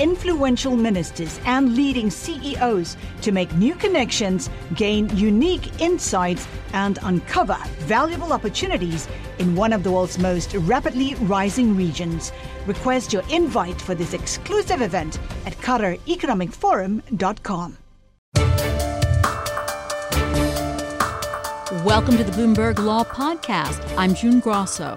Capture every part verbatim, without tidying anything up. influential ministers, and leading C E Os to make new connections, gain unique insights, and uncover valuable opportunities in one of the world's most rapidly rising regions. Request your invite for this exclusive event at Qatar Economic Forum dot com. Welcome to the Bloomberg Law Podcast. I'm June Grosso.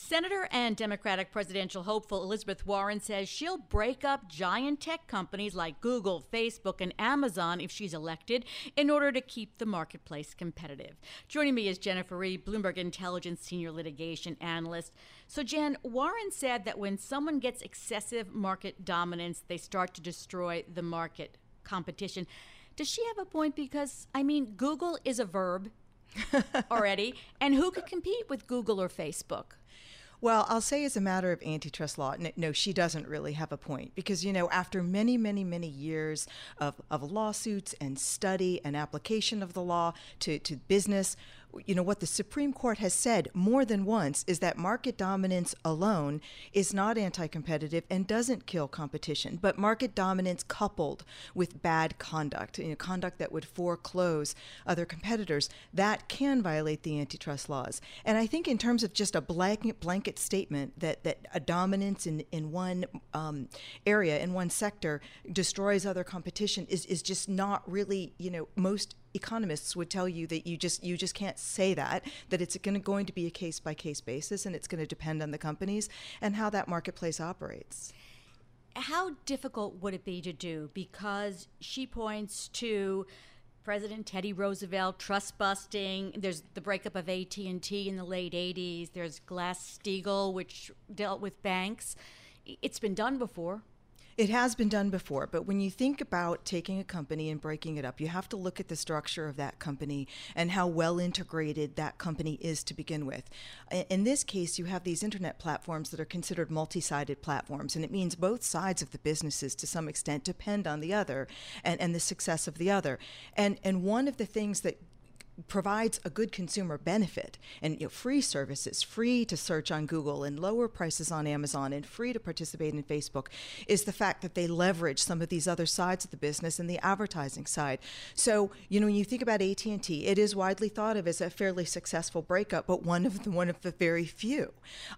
Senator and Democratic presidential hopeful Elizabeth Warren says she'll break up giant tech companies like Google, Facebook, and Amazon if she's elected in order to keep the marketplace competitive. Joining me is Jennifer Reed, Bloomberg Intelligence Senior Litigation Analyst. So, Jen, Warren said that when someone gets excessive market dominance, they start to destroy the market competition. Does she have a point? Because, I mean, Google is a verb already, and who could compete with Google or Facebook? Well, I'll say as a matter of antitrust law, no, she doesn't really have a point because, you know, after many, many, many years of, of lawsuits and study and application of the law to, to business, you know, what the Supreme Court has said more than once is that market dominance alone is not anti-competitive and doesn't kill competition, but market dominance coupled with bad conduct, you know, conduct that would foreclose other competitors, that can violate the antitrust laws. And I think in terms of just a blanket blanket statement that, that a dominance in, in one um, area, in one sector, destroys other competition is, is just not really, you know, most economists would tell you that you just you just can't say that, that it's going to, going to be a case-by-case basis and it's going to depend on the companies and how that marketplace operates. How difficult would it be to do? Because she points to President Teddy Roosevelt, trust busting, there's the breakup of A T and T in the late eighties, there's Glass-Steagall, which dealt with banks. It's been done before. It has been done before, but when you think about taking a company and breaking it up, you have to look at the structure of that company and how well integrated that company is to begin with. In this case, you have these internet platforms that are considered multi-sided platforms, and it means both sides of the businesses to some extent depend on the other and, and the success of the other. And and one of the things that provides a good consumer benefit and, you know, free services, free to search on Google and lower prices on Amazon and free to participate in Facebook is the fact that they leverage some of these other sides of the business and the advertising side. So, you know, when you think about A T and T, it is widely thought of as a fairly successful breakup, but one of the, one of the very few.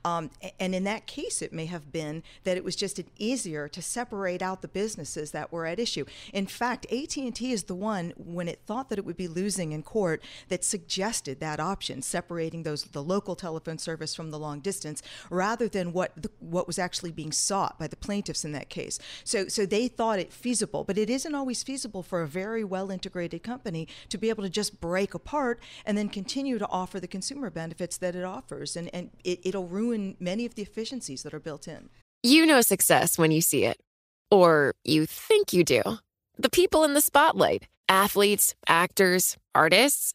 Um, and in that case, it may have been that it was just easier to separate out the businesses that were at issue. In fact, A T and T is the one, when it thought that it would be losing in court, that suggested that option, separating those the local telephone service from the long distance, rather than what the, what was actually being sought by the plaintiffs in that case. So so they thought it feasible, but it isn't always feasible for a very well-integrated company to be able to just break apart and then continue to offer the consumer benefits that it offers, and, and it, it'll ruin many of the efficiencies that are built in. You know success when you see it, or you think you do. The people in the spotlight, athletes, actors, artists.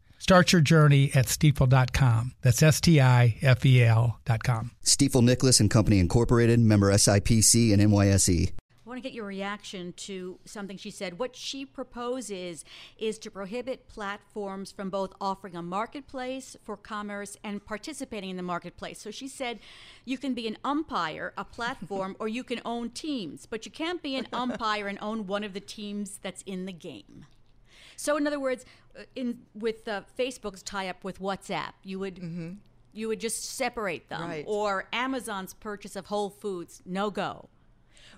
Start your journey at Stifel dot com. That's S T I F E L dot com. Stifel Nicholas and Company Incorporated, member S I P C and N Y S E. I want to get your reaction to something she said. What she proposes is to prohibit platforms from both offering a marketplace for commerce and participating in the marketplace. So she said you can be an umpire, a platform, or you can own teams, but you can't be an umpire and own one of the teams that's in the game. So in other words, in with uh, Facebook's tie-up with WhatsApp, you would mm-hmm. you would just separate them, right. Or Amazon's purchase of Whole Foods, no go.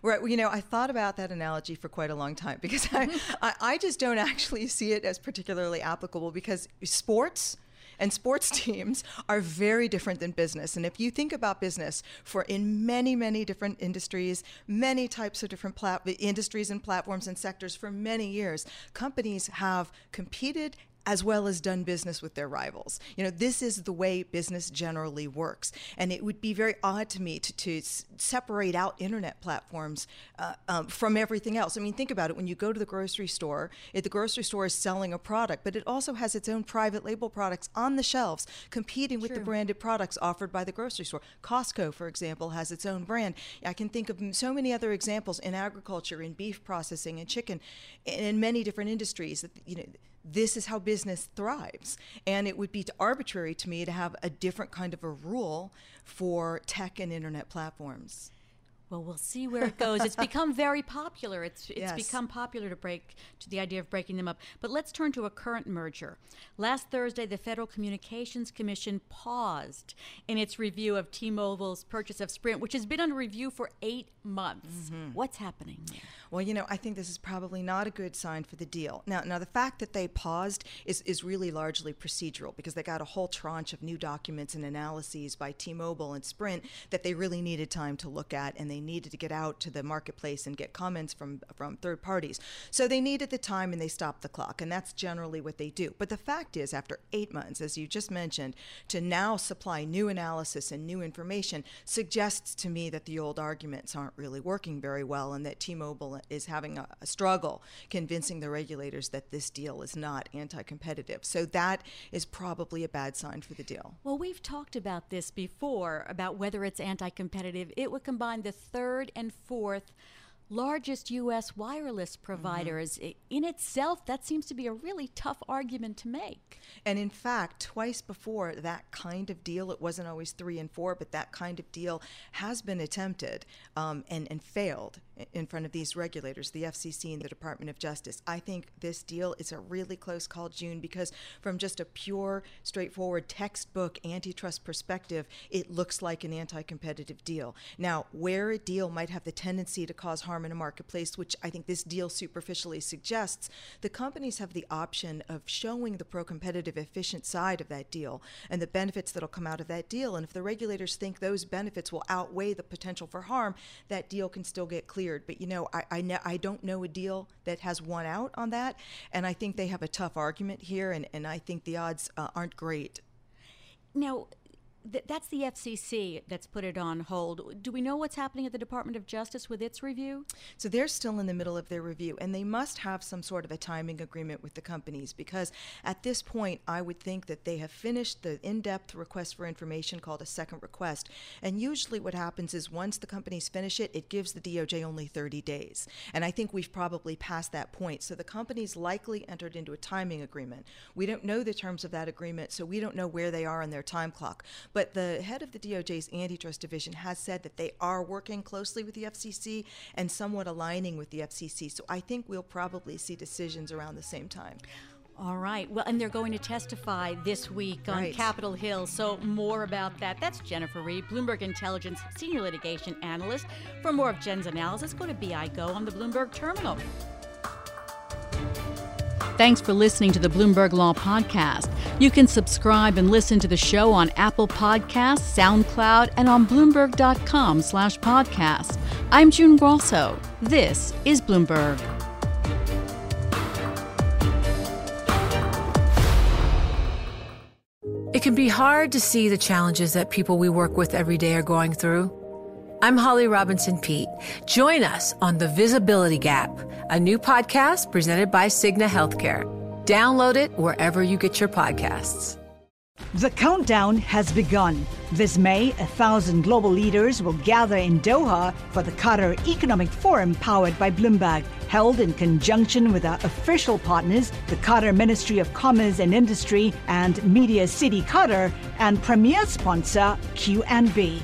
Right. Well, you know, I thought about that analogy for quite a long time because I, I, I just don't actually see it as particularly applicable, because sports and sports teams are very different than business. And if you think about business for in many, many different industries, many types of different plat- industries and platforms and sectors for many years, companies have competed as well as done business with their rivals. You know, this is the way business generally works. And it would be very odd to me to, to s- separate out internet platforms uh, um, from everything else. I mean, think about it. When you go to the grocery store, if the grocery store is selling a product, but it also has its own private label products on the shelves competing True. With the branded products offered by the grocery store. Costco, for example, has its own brand. I can think of so many other examples in agriculture, in beef processing, in chicken, in many different industries that, you know, this is how business thrives. And it would be arbitrary to me to have a different kind of a rule for tech and internet platforms. Well, we'll see where it goes. It's become very popular. It's it's yes. become popular to break to the idea of breaking them up. But let's turn to a current merger. Last Thursday, the Federal Communications Commission paused in its review of T-Mobile's purchase of Sprint, which has been under review for eight months. Mm-hmm. What's happening? Well, you know, I think this is probably not a good sign for the deal. Now, now the fact that they paused is, is really largely procedural, because they got a whole tranche of new documents and analyses by T-Mobile and Sprint that they really needed time to look at, and they needed to get out to the marketplace and get comments from, from third parties. So they needed the time and they stopped the clock, and that's generally what they do. But the fact is, after eight months, as you just mentioned, to now supply new analysis and new information suggests to me that the old arguments aren't really working very well, and that T-Mobile is having a, a struggle convincing the regulators that this deal is not anti-competitive. So that is probably a bad sign for the deal. Well, we've talked about this before, about whether it's anti-competitive. It would combine the third and fourth largest U S wireless providers. Mm-hmm. In itself, that seems to be a really tough argument to make. And in fact, twice before that kind of deal, it wasn't always three and four, but that kind of deal has been attempted um, and, and failed in front of these regulators, the F C C and the Department of Justice. I think this deal is a really close call, June, because from just a pure, straightforward textbook antitrust perspective, it looks like an anti-competitive deal. Now, where a deal might have the tendency to cause harm platform and a marketplace, which I think this deal superficially suggests, the companies have the option of showing the pro-competitive, efficient side of that deal and the benefits that'll come out of that deal. And if the regulators think those benefits will outweigh the potential for harm, that deal can still get cleared. But, you know, I I, ne- I don't know a deal that has won out on that. And I think they have a tough argument here. And, and I think the odds uh, aren't great. Now, th- that's the F C C that's put it on hold. Do we know what's happening at the Department of Justice with its review? So they're still in the middle of their review, and they must have some sort of a timing agreement with the companies, because at this point, I would think that they have finished the in-depth request for information called a second request. And usually what happens is once the companies finish it, it gives the D O J only thirty days. And I think we've probably passed that point. So the companies likely entered into a timing agreement. We don't know the terms of that agreement, so we don't know where they are on their time clock. But the head of the D O J's antitrust division has said that they are working closely with the F C C and somewhat aligning with the F C C. So I think we'll probably see decisions around the same time. All right. Well, and they're going to testify this week on right. Capitol Hill. So more about that. That's Jennifer Reed, Bloomberg Intelligence Senior Litigation Analyst. For more of Jen's analysis, go to B I Go on the Bloomberg Terminal. Thanks for listening to the Bloomberg Law Podcast. You can subscribe and listen to the show on Apple Podcasts, SoundCloud, and on Bloomberg.com slash podcast. I'm June Grosso. This is Bloomberg. It can be hard to see the challenges that people we work with every day are going through. I'm Holly Robinson Peete. Join us on The Visibility Gap, a new podcast presented by Cigna Healthcare. Download it wherever you get your podcasts. The countdown has begun. This May, a thousand global leaders will gather in Doha for the Qatar Economic Forum powered by Bloomberg, held in conjunction with our official partners, the Qatar Ministry of Commerce and Industry and Media City Qatar, and premier sponsor Q N B.